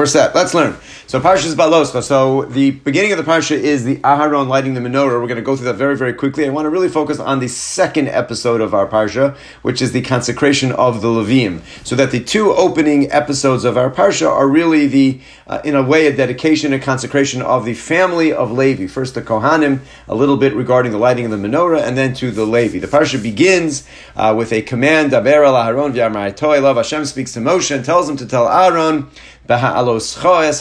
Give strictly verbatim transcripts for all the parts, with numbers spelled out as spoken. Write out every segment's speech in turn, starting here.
We're set. Let's learn. So Parshas Baloscha. So the beginning of the Parsha is the Aharon lighting the menorah. We're going to go through that very, very quickly. I want to really focus on the second episode of our Parsha, which is the consecration of the Leviim. So that the two opening episodes of our Parsha are really the, uh, in a way, a dedication and consecration of the family of Levi. First the Kohanim, a little bit regarding the lighting of the menorah, and then to the Levi. The Parsha begins uh, with a command, Daber al Aharon v'yamar eto elav. Hashem speaks to Moshe and tells him to tell Aaron, you light,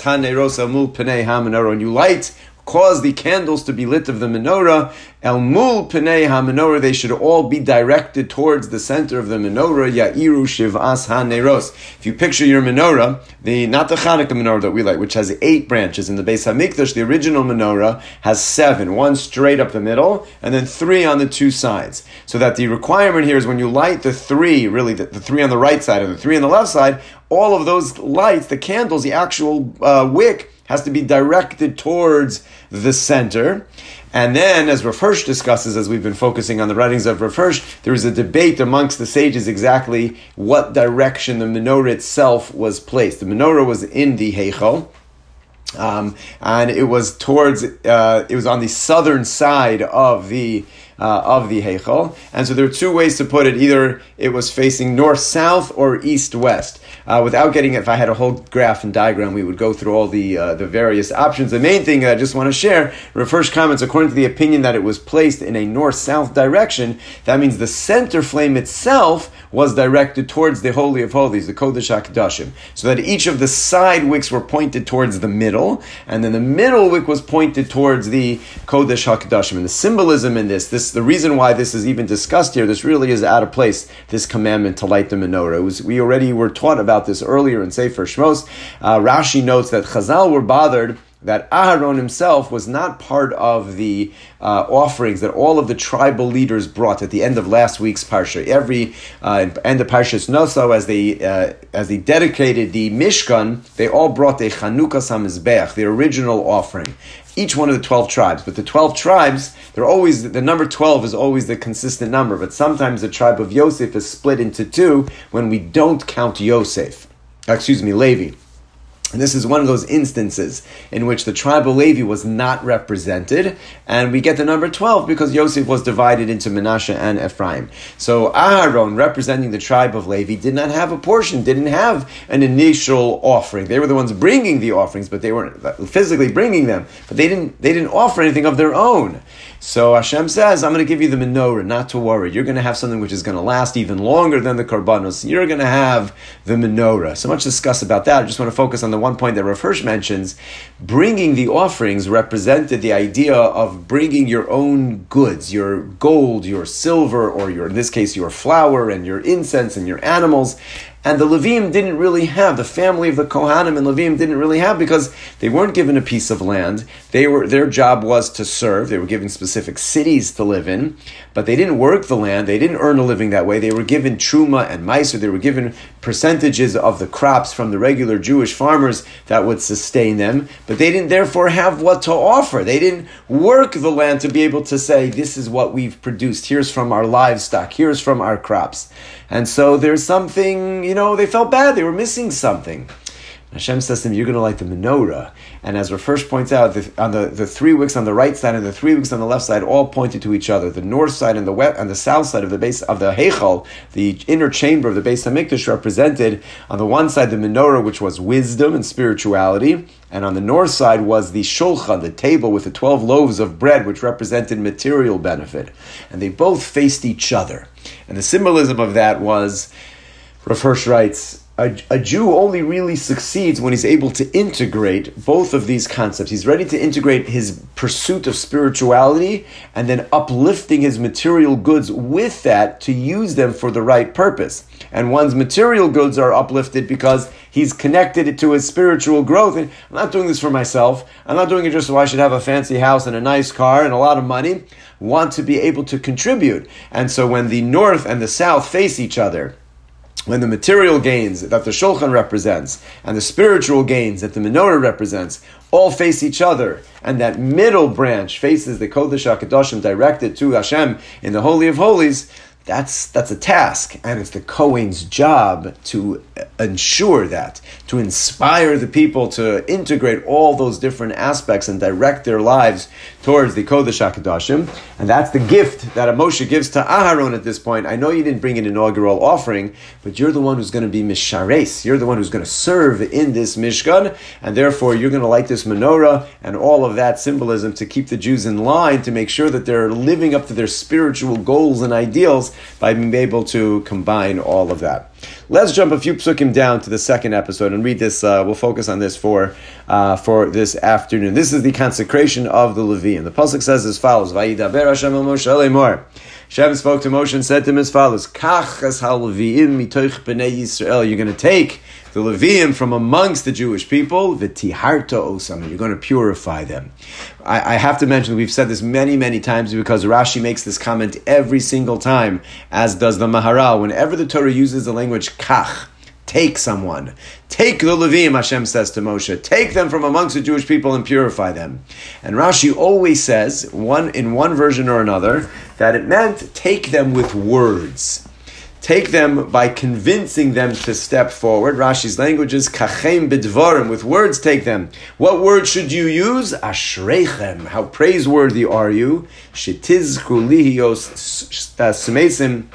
cause the candles to be lit of the menorah. El mul pnei ha-menorah, they should all be directed towards the center of the menorah. Ya'iru shiv'as ha-neros. If you picture your menorah, the not the Chanukah menorah that we light, which has eight branches. In the Beis HaMikdash, the original menorah has seven. One straight up the middle, and then three on the two sides. So that the requirement here is when you light the three, really the, the three on the right side and the three on the left side, all of those lights, the candles, the actual uh, wick, has to be directed towards the center. And then, as Rav Hirsch discusses, as we've been focusing on the writings of Rav Hirsch, there is a debate amongst the sages exactly what direction the menorah itself was placed. The menorah was in the Heichel. Um, and it was towards, uh, it was on the southern side of the uh, of the Heichel. And so there are two ways to put it. Either it was facing north-south or east-west. Uh, without getting, if I had a whole graph and diagram, we would go through all the uh, the various options. The main thing that I just want to share, Rav Hirsch comments, according to the opinion that it was placed in a north-south direction, that means the center flame itself was directed towards the Holy of Holies, the Kodesh HaKodashim, so that each of the side wicks were pointed towards the middle. And then the middle wick was pointed towards the Kodesh HaKodashim. And the symbolism in this, this the reason why this is even discussed here, this really is out of place, this commandment to light the menorah. It was, we already were taught about this earlier in Sefer Shmos. Uh, Rashi notes that Chazal were bothered that Aharon himself was not part of the uh, offerings that all of the tribal leaders brought at the end of last week's Parsha. Every uh, end of Parshas Noso, as they uh, as they dedicated the Mishkan, they all brought a Chanukah samizbeach, the original offering. Each one of the twelve tribes, but the twelve tribes, they're always, the number twelve is always the consistent number, but sometimes the tribe of Yosef is split into two when we don't count Yosef, excuse me, Levi. And this is one of those instances in which the tribe of Levi was not represented. And we get the number twelve because Yosef was divided into Menashe and Ephraim. So Aharon, representing the tribe of Levi, did not have a portion, didn't have an initial offering. They were the ones bringing the offerings, but they weren't physically bringing them. But they didn't, they didn't offer anything of their own. So Hashem says, I'm going to give you the menorah, not to worry. You're going to have something which is going to last even longer than the karbanos. You're going to have the menorah. So much discuss about that. I just want to focus on the one point that Rav Hirsch mentions. Bringing the offerings represented the idea of bringing your own goods, your gold, your silver, or your, in this case, your flour and your incense and your animals. And the Leviim didn't really have, the family of the Kohanim and Leviim didn't really have, because they weren't given a piece of land. They were, their job was to serve. They were given specific cities to live in, but they didn't work the land. They didn't earn a living that way. They were given truma and meiser. They were given percentages of the crops from the regular Jewish farmers that would sustain them, but they didn't therefore have what to offer. They didn't work the land to be able to say, this is what we've produced. Here's from our livestock. Here's from our crops. And so there's something, you know, they felt bad. They were missing something. Hashem says to them, you're going to light the menorah. And as Rav Hirsch points out, the, on the, the three wicks on the right side and the three wicks on the left side all pointed to each other. The north side and the west, and the south side of the base of the Heichel, the inner chamber of the Beis HaMikdash, represented on the one side the menorah, which was wisdom and spirituality. And on the north side was the shulchan, the table with the twelve loaves of bread, which represented material benefit. And they both faced each other. And the symbolism of that was, Rav Hirsch writes, A, a Jew only really succeeds when he's able to integrate both of these concepts. He's ready to integrate his pursuit of spirituality and then uplifting his material goods with that to use them for the right purpose. And one's material goods are uplifted because he's connected it to his spiritual growth. And I'm not doing this for myself. I'm not doing it just so I should have a fancy house and a nice car and a lot of money. Want to be able to contribute. And so when the north and the south face each other, when the material gains that the shulchan represents and the spiritual gains that the menorah represents all face each other, and that middle branch faces the Kodesh HaKodashim, directed to Hashem in the Holy of Holies, That's that's a task, and it's the Kohen's job to ensure that, to inspire the people to integrate all those different aspects and direct their lives towards the Kodesh HaKodashim. And that's the gift that a Moshe gives to Aharon at this point. I know you didn't bring an inaugural offering, but you're the one who's going to be Mishares. You're the one who's going to serve in this Mishkan, and therefore you're going to light this menorah and all of that symbolism to keep the Jews in line, to make sure that they're living up to their spiritual goals and ideals by being able to combine all of that. Let's jump a few psukim down to the second episode and read this. Uh, we'll focus on this for uh, for this afternoon. This is the consecration of the Leviim. The pasuk says as follows: Vayidaber Hashem el Moshe leimor. Hashem spoke to Moshe and said to him as follows: Kach es haLeviim mitoch bnei Yisrael. You're going to take the Leviim from amongst the Jewish people, v'tiharta osam, you're going to purify them. I, I have to mention, we've said this many, many times because Rashi makes this comment every single time, as does the Maharal. Whenever the Torah uses the language kach, take someone, take the Leviim, Hashem says to Moshe, take them from amongst the Jewish people and purify them. And Rashi always says, one in one version or another, that it meant take them with words. Take them by convincing them to step forward. Rashi's language is kachem bidvarim. With words, take them. What word should you use? Ashreichem. How praiseworthy are you? Shetizku lihios smesim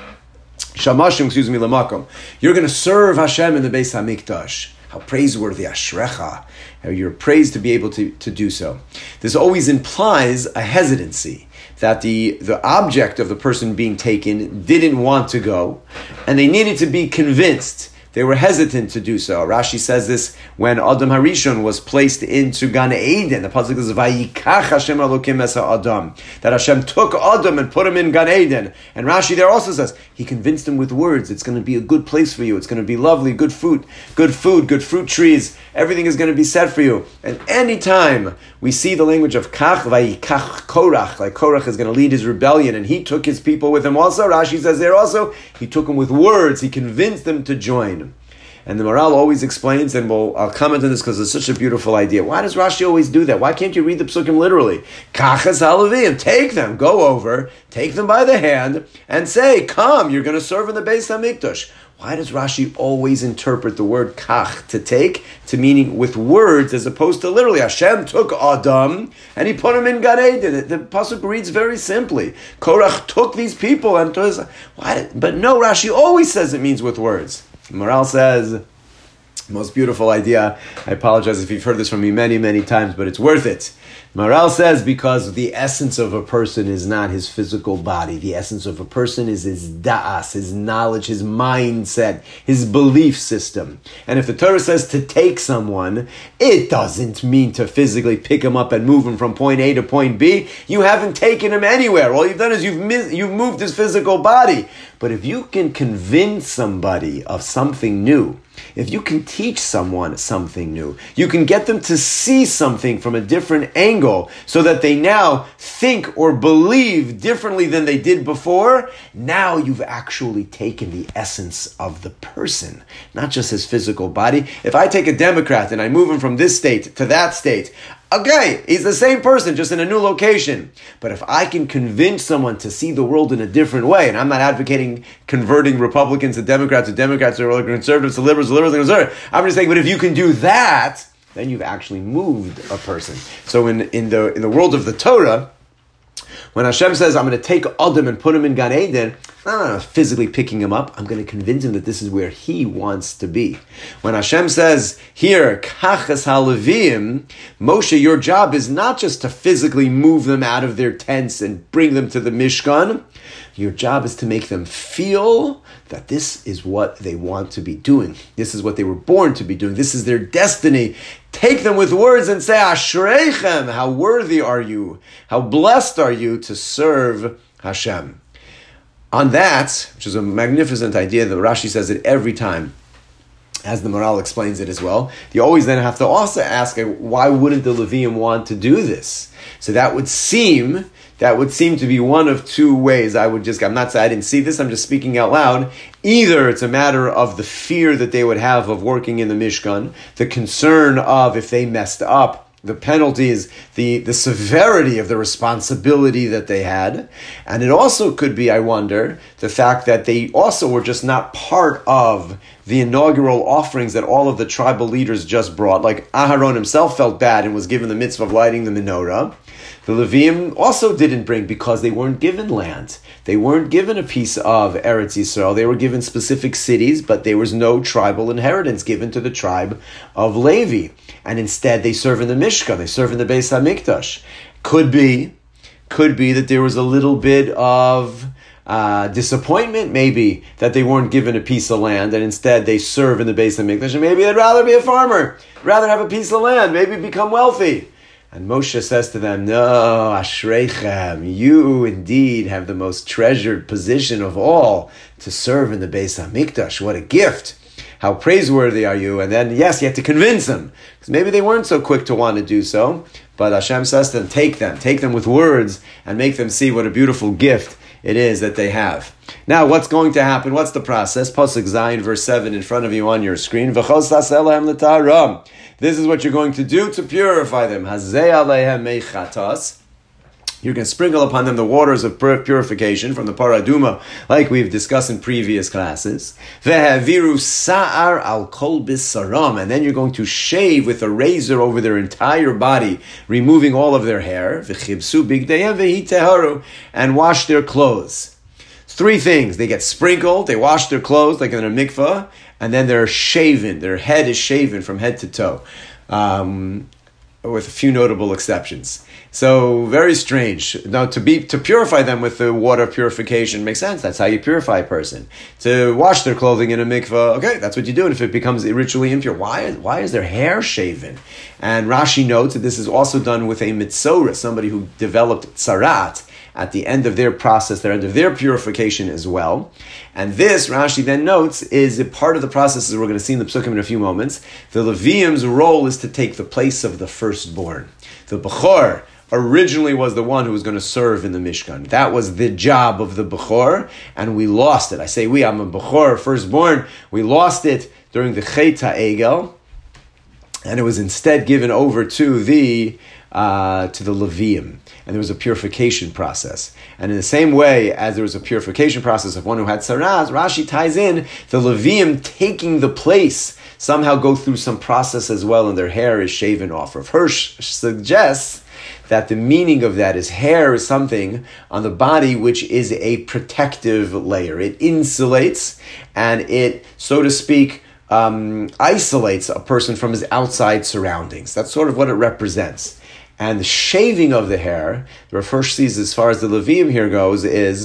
shamashim. Excuse me, lamakom. You're going to serve Hashem in the Beis HaMikdash. How praiseworthy, ashrecha. How you're praised to be able to, to do so. This always implies a hesitancy, that the, the object of the person being taken didn't want to go, and they needed to be convinced. They were hesitant to do so. Rashi says this when Adam Harishon was placed into Gan Eden. The pasuk is Vayikach Hashem Elokim es Adam, that Hashem took Adam and put him in Gan Eden. And Rashi there also says he convinced him with words. It's going to be a good place for you. It's going to be lovely, good food, good food, good fruit trees. Everything is going to be set for you. And any time we see the language of Kach Vayikach Korach, like Korach is going to lead his rebellion, and he took his people with him also. Rashi says there also he took them with words. He convinced them to join. And the Maharal always explains, and we'll, I'll comment on this because it's such a beautiful idea. Why does Rashi always do that? Why can't you read the Psukim literally? Kachas haLeviim, take them, go over, take them by the hand, and say, come, you're going to serve in the Beis HaMikdash. Why does Rashi always interpret the word kach, to take, to meaning with words, as opposed to literally? Hashem took Adam and he put him in Gan Eden. The pasuk reads very simply: Korach took these people and took his. Why? But no, Rashi always says it means with words. Maharal says, most beautiful idea. I apologize if you've heard this from me many, many times, but it's worth it. Maharal says, because the essence of a person is not his physical body. The essence of a person is his da'as, his knowledge, his mindset, his belief system. And if the Torah says to take someone, it doesn't mean to physically pick him up and move him from point A to point B. You haven't taken him anywhere. All you've done is you've mis- you've moved his physical body. But if you can convince somebody of something new, if you can teach someone something new, you can get them to see something from a different angle so that they now think or believe differently than they did before, now you've actually taken the essence of the person, not just his physical body. If I take a Democrat and I move him from this state to that state, okay, he's the same person, just in a new location. But if I can convince someone to see the world in a different way, and I'm not advocating converting Republicans to Democrats or Democrats to conservatives to liberals to liberals to conservatives, I'm just saying, but if you can do that, then you've actually moved a person. So in, in the in the world of the Torah, when Hashem says, I'm going to take Adam and put him in Gan Eden, I'm not physically picking him up. I'm going to convince him that this is where he wants to be. When Hashem says, here, Kachas haLeviim, Moshe, your job is not just to physically move them out of their tents and bring them to the Mishkan. Your job is to make them feel that this is what they want to be doing. This is what they were born to be doing. This is their destiny. Take them with words and say, Ashreichem, how worthy are you? How blessed are you to serve Hashem? On that, which is a magnificent idea, the Rashi says it every time, as the Maharal explains it as well, you always then have to also ask, why wouldn't the Leviim want to do this? So that would seem... That would seem to be one of two ways. I would just, I'm not saying I didn't see this, I'm just speaking out loud. Either it's a matter of the fear that they would have of working in the Mishkan, the concern of if they messed up, the penalty is the, the severity of the responsibility that they had. And it also could be, I wonder, the fact that they also were just not part of the inaugural offerings that all of the tribal leaders just brought. Like Aharon himself felt bad and was given the mitzvah of lighting the menorah. The Leviim also didn't bring because they weren't given land. They weren't given a piece of Eretz Yisrael. They were given specific cities, but there was no tribal inheritance given to the tribe of Levi. And instead they serve in the Mishkan, they serve in the Beis HaMikdash. Could be, could be that there was a little bit of Uh, disappointment, maybe, that they weren't given a piece of land and instead they serve in the Beis HaMikdash, and maybe they'd rather be a farmer, rather have a piece of land, maybe become wealthy. And Moshe says to them, no, Ashreichem, you indeed have the most treasured position of all to serve in the Beis HaMikdash. What a gift. How praiseworthy are you? And then, yes, you have to convince them, because maybe they weren't so quick to want to do so. But Hashem says to them, take them, take them with words and make them see what a beautiful gift it is that they have. Now, what's going to happen? What's the process? Pasuk Zayin, verse seven, in front of you on your screen. This is what you're going to do to purify them. You're going to sprinkle upon them the waters of purification from the paraduma, like we've discussed in previous classes. And then you're going to shave with a razor over their entire body, removing all of their hair. And wash their clothes. Three things. They get sprinkled, they wash their clothes, like in a mikveh, and then they're shaven. Their head is shaven from head to toe. Um... with a few notable exceptions. So, very strange. Now, to be to purify them with the water of purification makes sense. That's how you purify a person. To wash their clothing in a mikveh, okay, that's what you do. And if it becomes ritually impure, why, why is their hair shaven? And Rashi notes that this is also done with a mitzora, somebody who developed tzarat, at the end of their process, their end of their purification as well. And this, Rashi then notes, is a part of the process that we're going to see in the Psukim in a few moments. The Leviim's role is to take the place of the firstborn. The Bechor originally was the one who was going to serve in the Mishkan. That was the job of the Bechor, and we lost it. I say we, I'm a Bechor, firstborn. We lost it during the Chet HaEgel, and it was instead given over to the Uh, to the Leviim. And there was a purification process. And in the same way as there was a purification process of one who had tzaras, Rashi ties in the Leviim taking the place, somehow go through some process as well, and their hair is shaven off. Rav Hirsch suggests that the meaning of that is hair is something on the body which is a protective layer. It insulates and it, so to speak, um, isolates a person from his outside surroundings. That's sort of what it represents. And the shaving of the hair, the Rav Hirsch sees as far as the Leviim here goes, is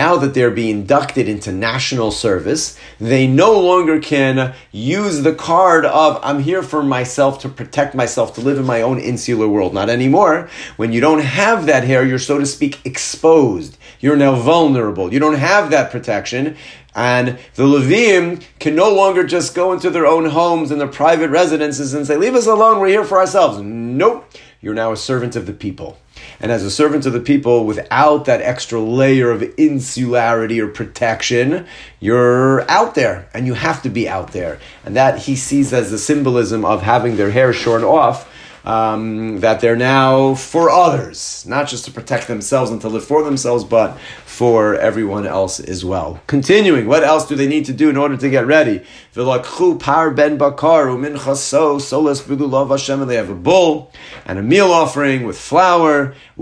now that they're being inducted into national service, they no longer can use the card of, I'm here for myself, to protect myself, to live in my own insular world. Not anymore. When you don't have that hair, you're, so to speak, exposed. You're now vulnerable. You don't have that protection. And the Leviim can no longer just go into their own homes and their private residences and say, leave us alone, we're here for ourselves. Nope. You're now a servant of the people. And as a servant of the people, without that extra layer of insularity or protection, you're out there, and you have to be out there. And that he sees as the symbolism of having their hair shorn off, um, that they're now for others, not just to protect themselves and to live for themselves, but for everyone else as well. Continuing, what else do they need to do in order to get ready? They have a bull and a meal offering with flour, a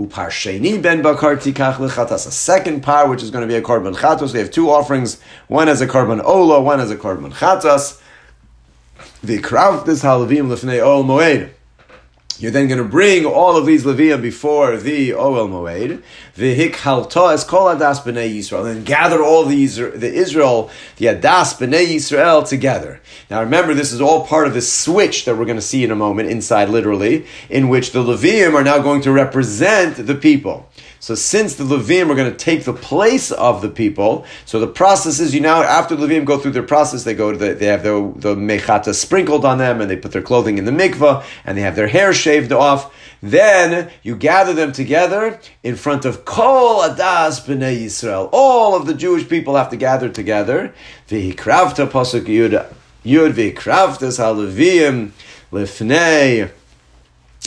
second par, which is going to be a karban chatos. They have two offerings, one as a karban ola, one as a karban chatos. You're then going to bring all of these Leviim before the Oel Moed, the Heichel Toas Kol Adas B'nai Yisrael, and gather all these the Israel, the Adas B'nai Yisrael together. Now remember, this is all part of the switch that we're going to see in a moment inside, literally, in which the Leviim are now going to represent the people. So since the Leviim are going to take the place of the people, so the process is, you now, after the Leviim go through their process, they go to the, they have the, the mechata sprinkled on them, and they put their clothing in the mikveh, and they have their hair shaved off. Then you gather them together in front of Kol Adas B'nai Yisrael. All of the Jewish people have to gather together. V'hikravta pasuk yud, yud v'hikravtas ha'leviim lifnei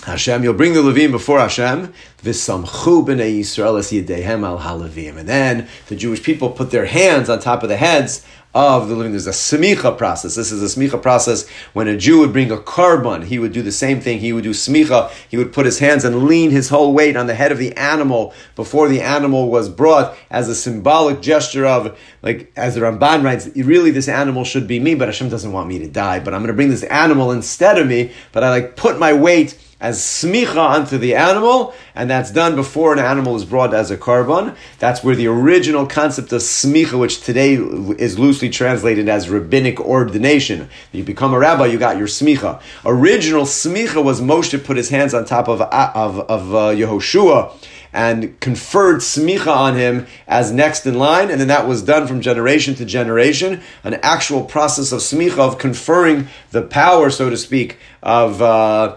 Hashem, you'll bring the Leviim before Hashem. V'samchu b'nei Yisrael es yedehem al ha-Leviim. And then the Jewish people put their hands on top of the heads of the Leviim. There's a Smicha process. This is a Smicha process when a Jew would bring a karban. He would do the same thing. He would do Smicha. He would put his hands and lean his whole weight on the head of the animal before the animal was brought as a symbolic gesture of, like, as the Ramban writes, really this animal should be me, but Hashem doesn't want me to die, but I'm going to bring this animal instead of me, but I like put my weight as smicha onto the animal, and that's done before an animal is brought as a korban. That's where the original concept of smicha, which today is loosely translated as rabbinic ordination. You become a rabbi, you got your smicha. Original smicha was Moshe put his hands on top of, of, of uh, Yehoshua, and conferred smicha on him as next in line, and then that was done from generation to generation, an actual process of smicha, of conferring the power, so to speak, of uh,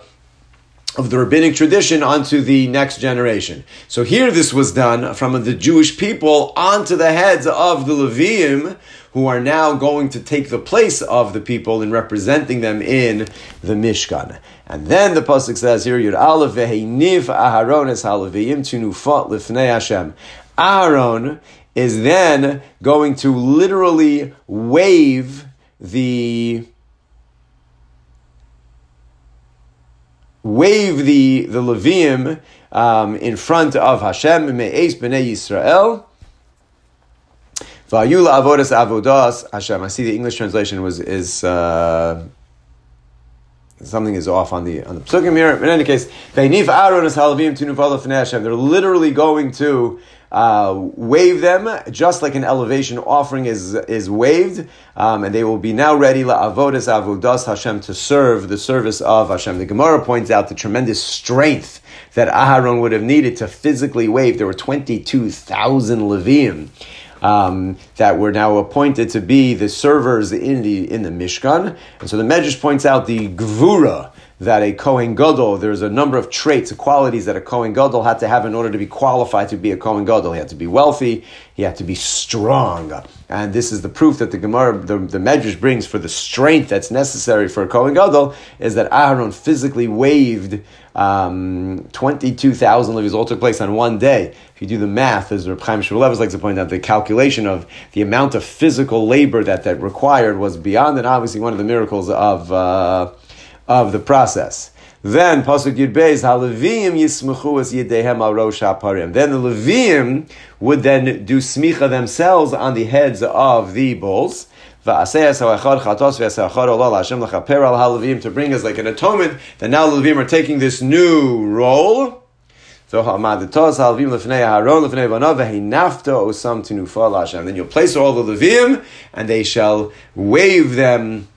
of the rabbinic tradition onto the next generation. So here this was done from the Jewish people onto the heads of the Leviim, who are now going to take the place of the people in representing them in the Mishkan. And then the Pasuk says here, Yud Aleph Veheiniv Aharon es ha-Leviim tinufot lifnei Hashem. Aharon is then going to literally wave the... wave the, the Leviim um, in front of Hashem, Me'ez B'nei Yisrael. V'ayu la'avodas avodas Hashem. I see the English translation was is uh, something is off on the on the Pesukim here. In any case, Ve'nif Aaron es ha-Leviim tinufot lifnei Hashem. They're literally going to uh, wave them, just like an elevation offering is is waved, um, and they will be now ready la'avodas avodas Hashem, to serve the service of Hashem. The Gemara points out the tremendous strength that Aharon would have needed to physically wave. There were twenty-two thousand Leviim Um, that were now appointed to be the servers in the in the Mishkan. And so the Medrash points out the gvura that a Kohen Gadol, there's a number of traits, qualities that a Kohen Gadol had to have in order to be qualified to be a Kohen Gadol. He had to be wealthy, he had to be strong. And this is the proof that the Gemara, the, the Medrash brings for the strength that's necessary for a Kohen Gadol, is that Aharon physically waved um, twenty-two thousand levies. All took place on one day. If you do the math, as Reb Chaim Shmuel Levis likes to point out, the calculation of the amount of physical labor that that required was beyond, and obviously one of the miracles of... Uh, of the process. Then Pasuk Yud Beis, HaLeviim Yismechu Es Yedehem Al Rosh HaParim. Then the Leviim would then do smicha themselves on the heads of the bulls. To bring us like an atonement, that now the Leviim are taking this new role. So then you'll place all the Leviim, and they shall wave them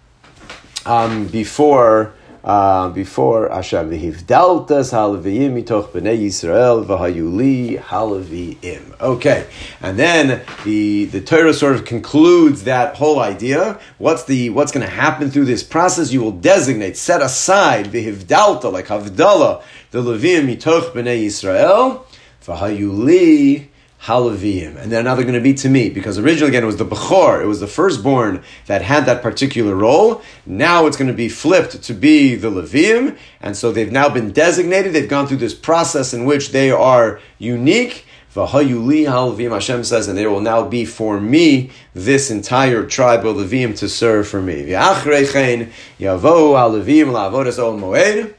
um, before... Uh, before Hashem, v'hivdaltas haleviim mitoch b'nei Yisrael v'hayuli haleviim. Okay, and then the the Torah sort of concludes that whole idea. What's the what's going to happen through this process? You will designate, set aside v'hivdalta, like havdala, the leviim mitoch b'nei Yisrael v'hayuli haleviim, and they're now they're going to be to me, because originally again it was the Bechor, it was the firstborn that had that particular role. Now it's going to be flipped to be the Leviim, and so they've now been designated. They've gone through this process in which they are unique. V'hayu li haleviim, Hashem says, and there will now be for me this entire tribe of Leviim to serve for me. V'achrei chen yavo haleviim la'avodas ol moed.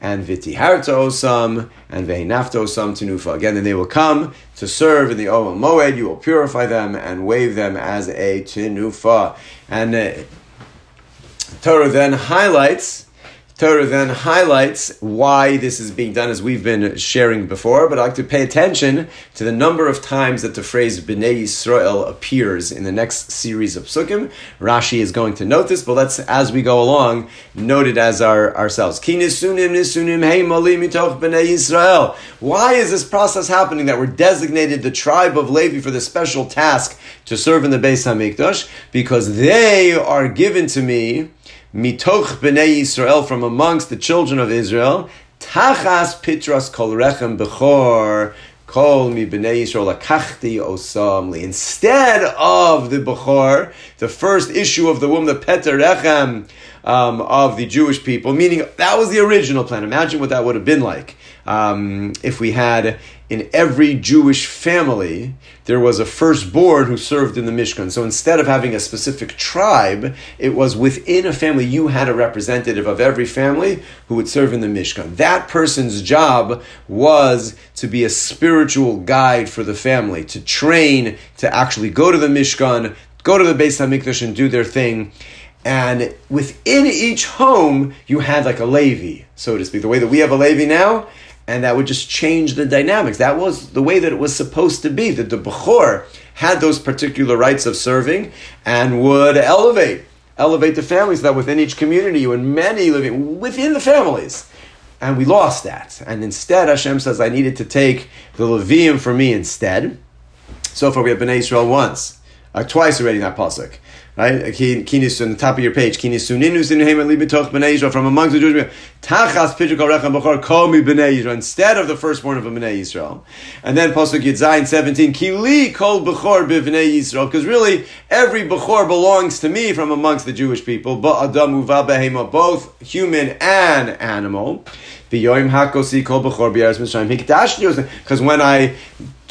And v'tiharto osam, and v'hinafto osam tinufa. Again, then they will come to serve in the Olam Moed. You will purify them and wave them as a tinufa. And uh, Torah then highlights, Torah then highlights why this is being done, as we've been sharing before. But I like to pay attention to the number of times that the phrase B'nai Yisrael appears in the next series of Sukkim. Rashi is going to note this, but let's, as we go along, note it as our ourselves. Ki nisunim nisunim hei mali mitoch B'nai Yisrael. Why is this process happening that we're designated the tribe of Levi for this special task to serve in the Beis HaMikdash? Because they are given to me mitoch b'nei Yisrael, from amongst the children of Israel, tachas pitras kol rechem bechor kol mi b'nei Yisrael lakachti osamli. Instead of the bechor, the first issue of the womb, the peter rechem um, of the Jewish people, meaning that was the original plan. Imagine what that would have been like um, if we had in every Jewish family, there was a firstborn who served in the Mishkan. So instead of having a specific tribe, it was within a family, you had a representative of every family who would serve in the Mishkan. That person's job was to be a spiritual guide for the family, to train, to actually go to the Mishkan, go to the Beis HaMikdash and do their thing. And within each home, you had like a Levi, so to speak, the way that we have a Levi now. And that would just change the dynamics. That was the way that it was supposed to be, that the Bechor had those particular rights of serving and would elevate, elevate the families, that within each community, you and many living within the families. And we lost that. And instead, Hashem says, I needed to take the Leviim for me instead. So far, we have Bnei Israel once, uh, twice already in that pasuk. Right, on the top of your page, from amongst the Jewish people, instead of the firstborn of a B'nai Yisrael. And then Pasuk Yitzayin seventeen, because really every Bechor belongs to me from amongst the Jewish people, both human and animal. Because when I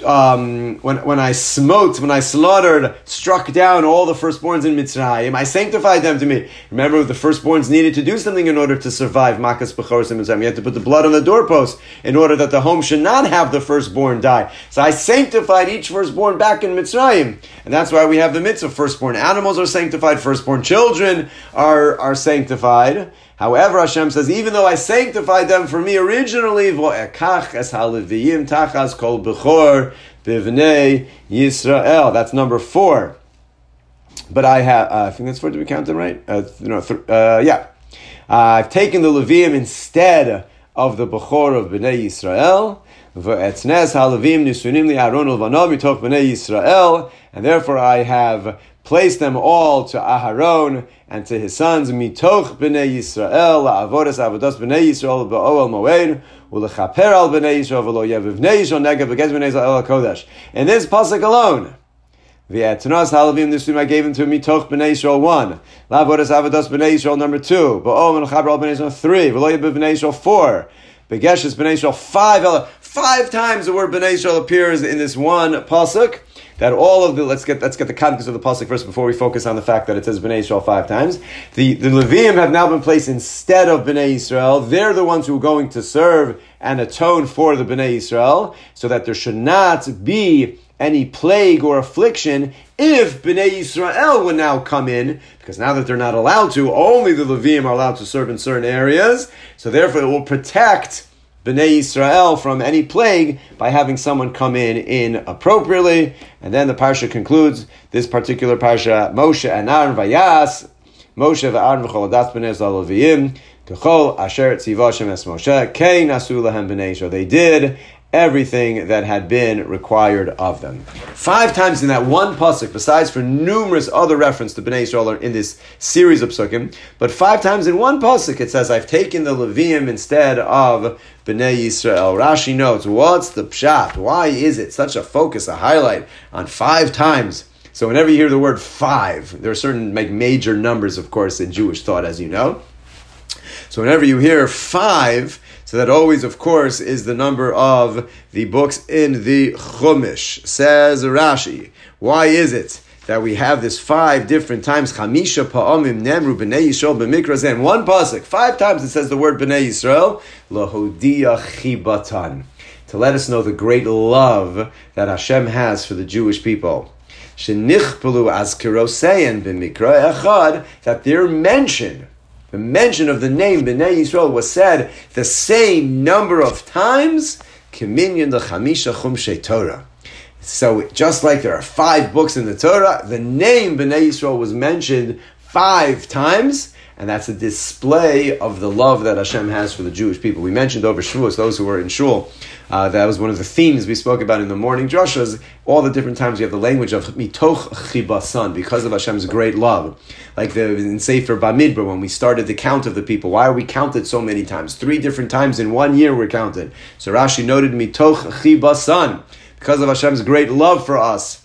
Um, when when I smote, when I slaughtered, struck down all the firstborns in Mitzrayim, I sanctified them to me. Remember, the firstborns needed to do something in order to survive. Makas Bechoros in Mitzrayim. You had to put the blood on the doorpost in order that the home should not have the firstborn die. So I sanctified each firstborn back in Mitzrayim. And that's why we have the mitzvah. Firstborn animals are sanctified. Firstborn children are, are sanctified. However, Hashem says, even though I sanctified them for me originally, vo'ekach es haleviim tachas kol bechor b'vnei Yisrael. That's number four. But I have, uh, I think that's four. Did we count them right? Uh, no, th- uh, yeah. Uh, I've taken the Leviim instead of the Bechor of B'nai Yisrael. V'etznez haleviim nisunim li Aharon ulvanav mitoch B'nai Yisrael. And therefore I have place them all to Aharon and to his sons, mitoch b'nei Yisrael, la'avodas avodas b'nei Yisrael, ba'oel moed, u'lechaper al b'nei Yisrael, v'lo yev b'nei Yisrael, negev b'gez b'nei Yisrael el kodesh. In this pasuk alone, v'etnos halavim nisuim, I gave them to mitoch b'nei Yisrael, one, la'avodas avodas b'nei Yisrael, number two, ba'oel m'lechaper al b'nei Yisrael, three, v'lo yev b'nei Yisrael, four, b'gesh is b'nei Yisrael, five, five times the word b'nei Yisrael appears in this one pasuk. That all of the, let's get let's get the context of the pasuk first before we focus on the fact that it says B'nai Yisrael five times. The, the Leviim have now been placed instead of B'nai Yisrael. They're the ones who are going to serve and atone for the B'nai Yisrael, so that there should not be any plague or affliction if B'nai Yisrael would now come in, because now that they're not allowed to, only the Leviim are allowed to serve in certain areas. So therefore it will protect B'nai Yisrael from any plague by having someone come in inappropriately. And then the Parsha concludes, this particular Parsha, Moshe and Aaron Vayas, Moshe v'Aaron v'chol adas b'nei Yisrael leviim, k'chol asher tziva Hashem es Moshe, kei nasu lahem b'nei Yisrael. They did everything that had been required of them. Five times in that one pasuk, besides for numerous other references to B'nai Yisrael in this series of psukim, but five times in one pasuk it says, I've taken the Leviim instead of B'nai Yisrael. Rashi notes, what's the pshat? Why is it such a focus, a highlight on five times? So whenever you hear the word five, there are certain like major numbers, of course, in Jewish thought, as you know. So whenever you hear five, so that always, of course, is the number of the books in the Chumash. Says Rashi, why is it that we have this five different times? Chamisha pa'amim nemru b'nei Yisrael b'mikrazem. One pasuk, five times it says the word b'nei Yisrael. Lahodiyah chibatan. To let us know the great love that Hashem has for the Jewish people. Shenichpelu azkirosein b'mikra echad. That their mention, the mention of the name B'nai Yisrael was said the same number of times. K'minyan l'chamisha chumshei Torah. So just like there are five books in the Torah, the name B'nai Yisrael was mentioned five times, and that's a display of the love that Hashem has for the Jewish people. We mentioned over Shavuos, those who were in Shul, uh, that was one of the themes we spoke about in the morning drushas, all the different times you have the language of mitoch chibasan, because of Hashem's great love. Like the, in Sefer Bamidbar, when we started the count of the people, why are we counted so many times? Three different times in one year we're counted. So Rashi noted mitoch chibasan, because of Hashem's great love for us.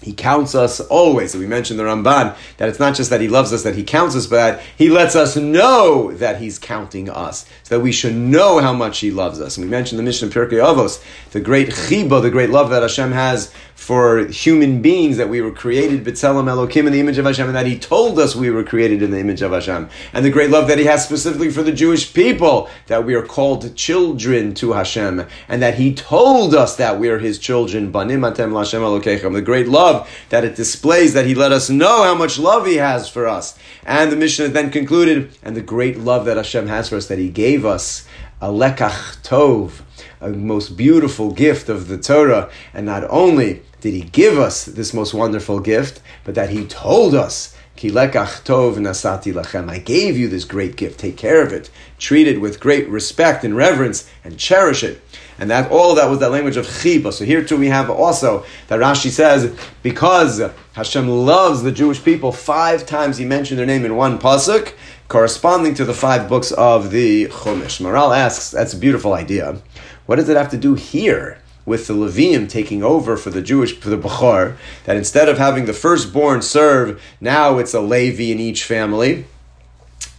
He counts us always. We mentioned the Ramban, that it's not just that he loves us, that he counts us, but he lets us know that he's counting us, so that we should know how much he loves us. And we mentioned the Mishnah Pirkei Avos, the great chiba, the great love that Hashem has for human beings, that we were created, B'tzelem Elokim, in the image of Hashem, and that he told us we were created in the image of Hashem. And the great love that he has specifically for the Jewish people, that we are called children to Hashem, and that he told us that we are his children, Banim Atem L'Hashem Elokechem, the great love that it displays, that he let us know how much love he has for us. And the Mishnah then concluded, and the great love that Hashem has for us, that he gave us a lekach tov, a most beautiful gift of the Torah. And not only did he give us this most wonderful gift, but that he told us, Ki lekach tov nasati lachem, I gave you this great gift, take care of it, treat it with great respect and reverence, and cherish it. And that all of that was that language of chiba. So here too we have also that Rashi says, because Hashem loves the Jewish people, five times he mentioned their name in one pasuk, corresponding to the five books of the Chumash. Maral asks, that's a beautiful idea. What does it have to do here with the Leviim taking over for the Jewish, for the Bechor, that instead of having the firstborn serve, now it's a Levi in each family?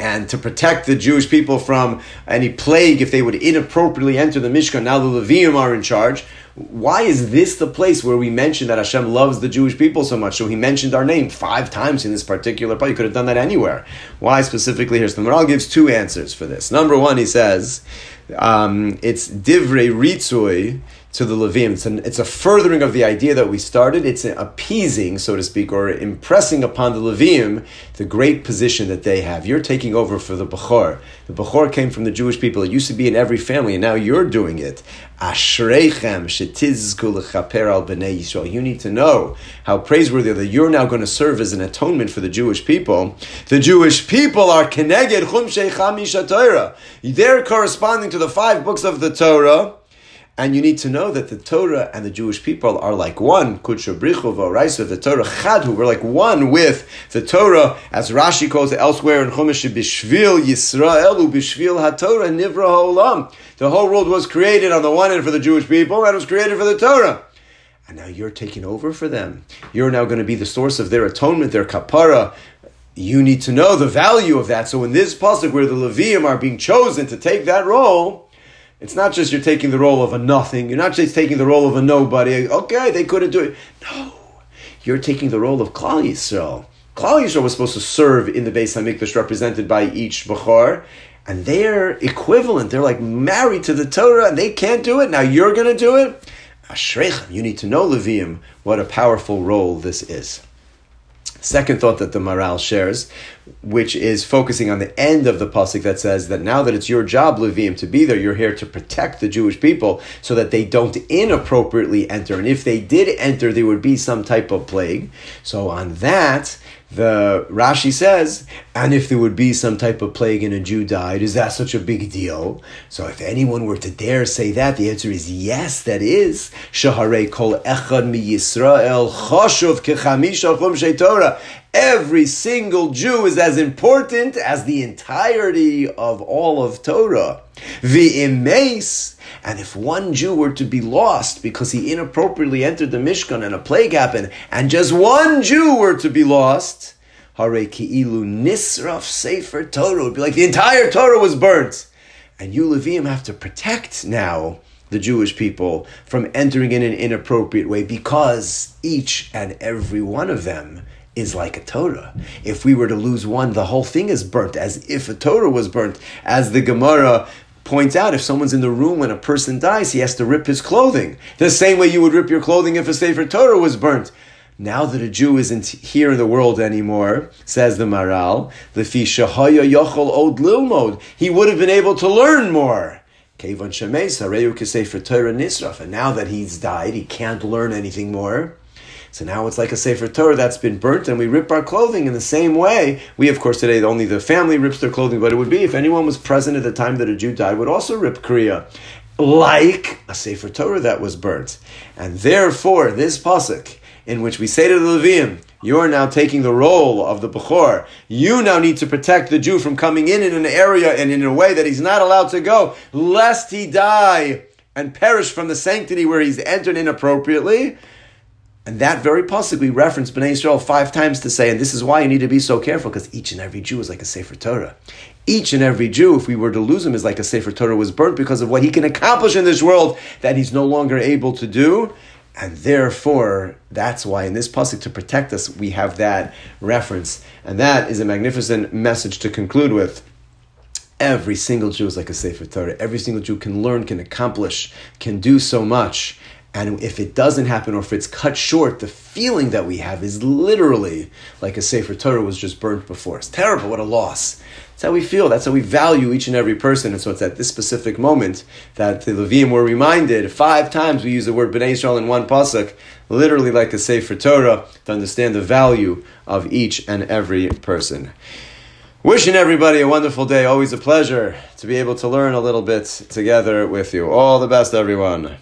And to protect the Jewish people from any plague if they would inappropriately enter the Mishkan, now the Leviim are in charge. Why is this the place where we mentioned that Hashem loves the Jewish people so much? So he mentioned our name five times in this particular part. You could have done that anywhere. Why specifically here? So the Moral gives two answers for this. Number one, he says, um, it's divrei ritzui to the Leviim. It's, an, it's a furthering of the idea that we started. It's appeasing, so to speak, or impressing upon the Leviim the great position that they have. You're taking over for the Bechor. The Bechor came from the Jewish people. It used to be in every family, and now you're doing it. Ashreichem shetizku lechaper al b'nei Yisrael. You need to know how praiseworthy that you're now going to serve as an atonement for the Jewish people. The Jewish people are keneged chum sheicha misha Torah. They're corresponding to the five books of the Torah. And you need to know that the Torah and the Jewish people are like one. The Torah chadhu. We're like one with the Torah, as Rashi calls it elsewhere in Chumash. Bishvil Yisrael ubishvil haTorah nivra haolam. The whole world was created on the one hand for the Jewish people, and it was created for the Torah. And now you're taking over for them. You're now going to be the source of their atonement, their kapara. You need to know the value of that. So in this pasuk, where the Leviim are being chosen to take that role, it's not just you're taking the role of a nothing. You're not just taking the role of a nobody. Okay, they couldn't do it. No, you're taking the role of Klal Yisrael. Klal Yisrael was supposed to serve in the Beis HaMikdash, represented by each Bechor. And they're equivalent. They're like married to the Torah, and they can't do it. Now you're going to do it? Ashreichem, you need to know, Leviim, what a powerful role this is. Second thought that the Maral shares, which is focusing on the end of the pasuk that says that now that it's your job, Leviim, to be there, you're here to protect the Jewish people so that they don't inappropriately enter. And if they did enter, there would be some type of plague. So on that, the Rashi says, and if there would be some type of plague and a Jew died, is that such a big deal? So if anyone were to dare say that, the answer is yes, that is. Shaharei kol echad mi Yisrael choshuv kechamisha chum shei Torah. Every single Jew is as important as the entirety of all of Torah. V'imeis, and if one Jew were to be lost because he inappropriately entered the Mishkan and a plague happened, and just one Jew were to be lost, hare ki'ilu nisraf sefer Torah. It would be like the entire Torah was burnt. And you, Leviim, have to protect now the Jewish people from entering in an inappropriate way, because each and every one of them is like a Torah. If we were to lose one, the whole thing is burnt, as if a Torah was burnt. As the Gemara points out, if someone's in the room when a person dies, he has to rip his clothing, the same way you would rip your clothing if a Sefer Torah was burnt. Now that a Jew isn't here in the world anymore, says the Maral, Lefi shehaya yochol od lilmod, he would have been able to learn more. Keivan shemeis harehu kesefer Torah nisraf, and now that he's died, he can't learn anything more. So now it's like a Sefer Torah that's been burnt, and we rip our clothing in the same way. We, of course, today only the family rips their clothing, but it would be if anyone was present at the time that a Jew died, would also rip kriya, like a Sefer Torah that was burnt. And therefore, this pasuk, in which we say to the Leviim, you are now taking the role of the Bechor. You now need to protect the Jew from coming in in an area and in a way that he's not allowed to go, lest he die and perish from the sanctity where he's entered inappropriately. And that very pasuk, we reference B'nai Yisrael five times to say, and this is why you need to be so careful, because each and every Jew is like a Sefer Torah. Each and every Jew, if we were to lose him, is like a Sefer Torah was burnt because of what he can accomplish in this world that he's no longer able to do. And therefore, that's why in this pasuk, to protect us, we have that reference. And that is a magnificent message to conclude with. Every single Jew is like a Sefer Torah. Every single Jew can learn, can accomplish, can do so much. And if it doesn't happen or if it's cut short, the feeling that we have is literally like a Sefer Torah was just burnt before. It's terrible. What a loss. That's how we feel. That's how we value each and every person. And so it's at this specific moment that the Leviim were reminded five times we use the word B'nai Yisrael in one pasuk, literally like a Sefer Torah, to understand the value of each and every person. Wishing everybody a wonderful day. Always a pleasure to be able to learn a little bit together with you. All the best, everyone.